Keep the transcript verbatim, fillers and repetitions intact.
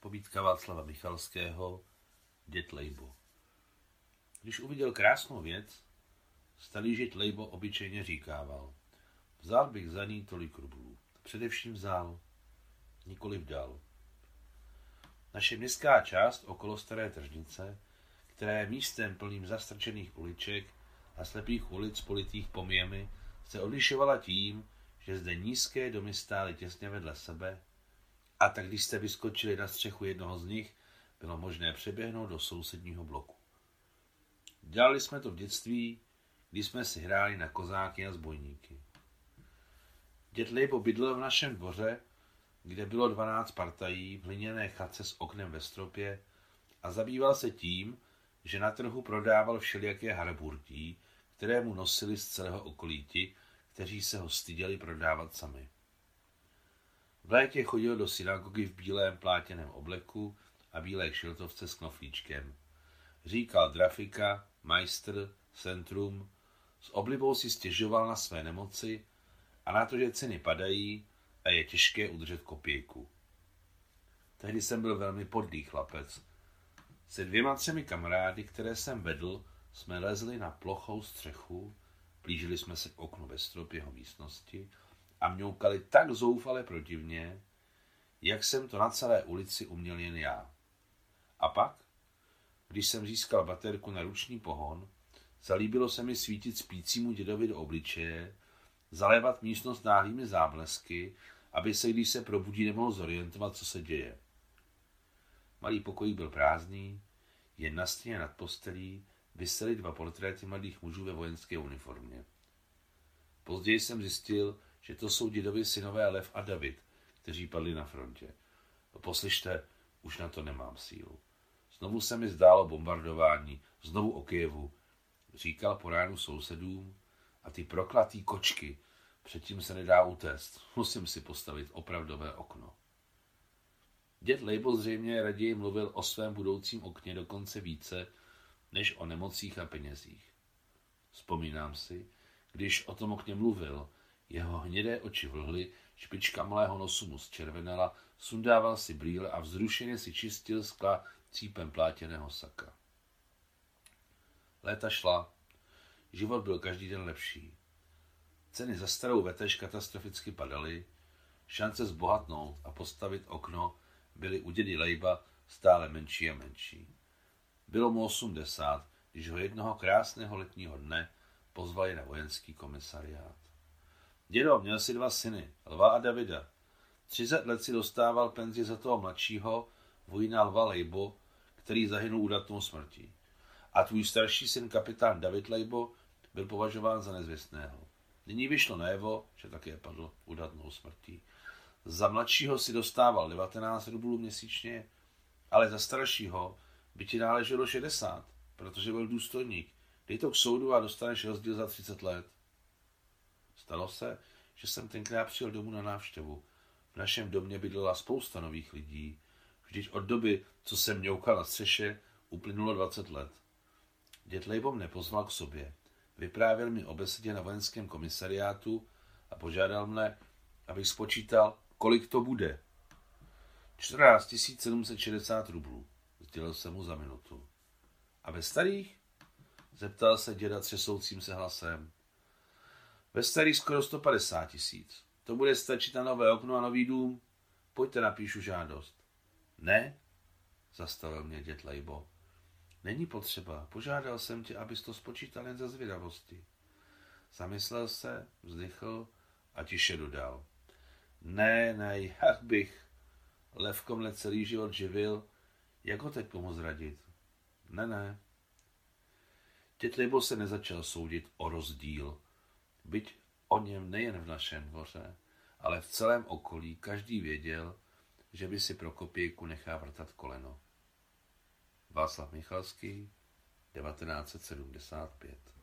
Povídka Václava Michalského, Děd Lejbo. Když uviděl krásnou věc, starý Děd Lejbo obyčejně říkával: vzal bych za ní tolik rublů. Především vzal, nikoliv dal. Naše městská část okolo Staré Tržnice, která je místem plným zastrčených uliček a slepých ulic politých pomijemi, se odlišovala tím, že zde nízké domy stály těsně vedle sebe, a tak když jste vyskočili na střechu jednoho z nich, bylo možné přeběhnout do sousedního bloku. Dělali jsme to v dětství, když jsme si hráli na kozáky a zbojníky. Děd Lejbo bydlel v našem dvoře, kde bylo dvanáct partají v hliněné chatce s oknem ve stropě, a zabýval se tím, že na trhu prodával všelijaké harburtí, které mu nosili z celého okolí ti, kteří se ho styděli prodávat sami. V létě chodil do synagogy v bílém plátěném obleku a bílé kšiltovce s knoflíčkem. Říkal Drafika, Majstr, Centrum, s oblibou si stěžoval na své nemoci a na to, že ceny padají a je těžké udržet kopějku. Tehdy jsem byl velmi podlý chlapec. Se dvěma třemi kamarády, které jsem vedl, jsme lezli na plochou střechu, plížili jsme se k oknu ve strop jeho místnosti a mňoukali tak zoufale protivně, jak jsem to na celé ulici uměl jen já. A pak, když jsem získal baterku na ruční pohon, zalíbilo se mi svítit spícímu dědovi do obličeje, zalévat místnost náhlými záblesky, aby se, když se probudí, nemohl zorientovat, co se děje. Malý pokojík byl prázdný, jen na stěně nad postelí visely dva portréty mladých mužů ve vojenské uniformě. Později jsem zjistil, že to jsou dědovi synové Lev a David, kteří padli na frontě. Poslyšte, už na to nemám sílu. Znovu se mi zdálo bombardování, znovu o Kyjevu, říkal po ránu sousedům, a ty proklatý kočky, předtím se nedá utéct, musím si postavit opravdové okno. Děd Lejbo zřejmě raději mluvil o svém budoucím okně dokonce více, než o nemocích a penězích. Vzpomínám si, když o tom okně mluvil, jeho hnědé oči vlhly, špička malého nosu mu zčervenala, sundával si brýle a vzrušeně si čistil skla cípem plátěného saka. Léta šla, život byl každý den lepší. Ceny za starou vetež katastroficky padaly, šance zbohatnout a postavit okno byly u dědy Lejba stále menší a menší. Bylo mu osmdesát, když ho jednoho krásného letního dne pozvali na vojenský komisariát. Dědo měl si dva syny, Lva a Davida. třicet let si dostával penzi za toho mladšího, vojna Lva Lejbo, který zahynul údatnou smrtí. A tvůj starší syn, kapitán David Lejbo, byl považován za nezvěstného. Nyní vyšlo najevo, že také padl údatnou smrtí. Za mladšího si dostával devatenáct rublů měsíčně, ale za staršího by ti náleželo šedesát, protože byl důstojník. Dej to k soudu a dostaneš rozdíl za třicet let. Stalo se, že jsem tenkrát přijel domů na návštěvu. V našem domě bydlela spousta nových lidí. Vždyť od doby, co jsem mňoukal na střeše, uplynulo dvacet let. Děd Lejbo mne pozval k sobě. Vyprávěl mi o besedě na vojenském komisariátu a požádal mne, abych spočítal, kolik to bude. čtrnáct tisíc sedm set šedesát rublů, sdělil jsem mu za minutu. A ve starých? Zeptal se děda třesoucím se hlasem. Ve starých skoro sto padesát tisíc. To bude stačit na nové okno a nový dům. Pojďte, napíšu žádost. Ne, zastavil mě děd Lejbo. Není potřeba, požádal jsem tě, abys to spočítal jen ze zvědavosti. Zamyslel se, vzdychl a tiše dodal. Ne, ne, jak bych Levko mne celý život živil, jak ho teď pomoct radit? Ne, ne. Děd Lejbo se nezačal soudit o rozdíl, byť o něm nejen v našem dvoře, ale v celém okolí každý věděl, že by si pro kopějku nechá vrtat koleno. Václav Michalský, devatenáct set sedmdesát pět.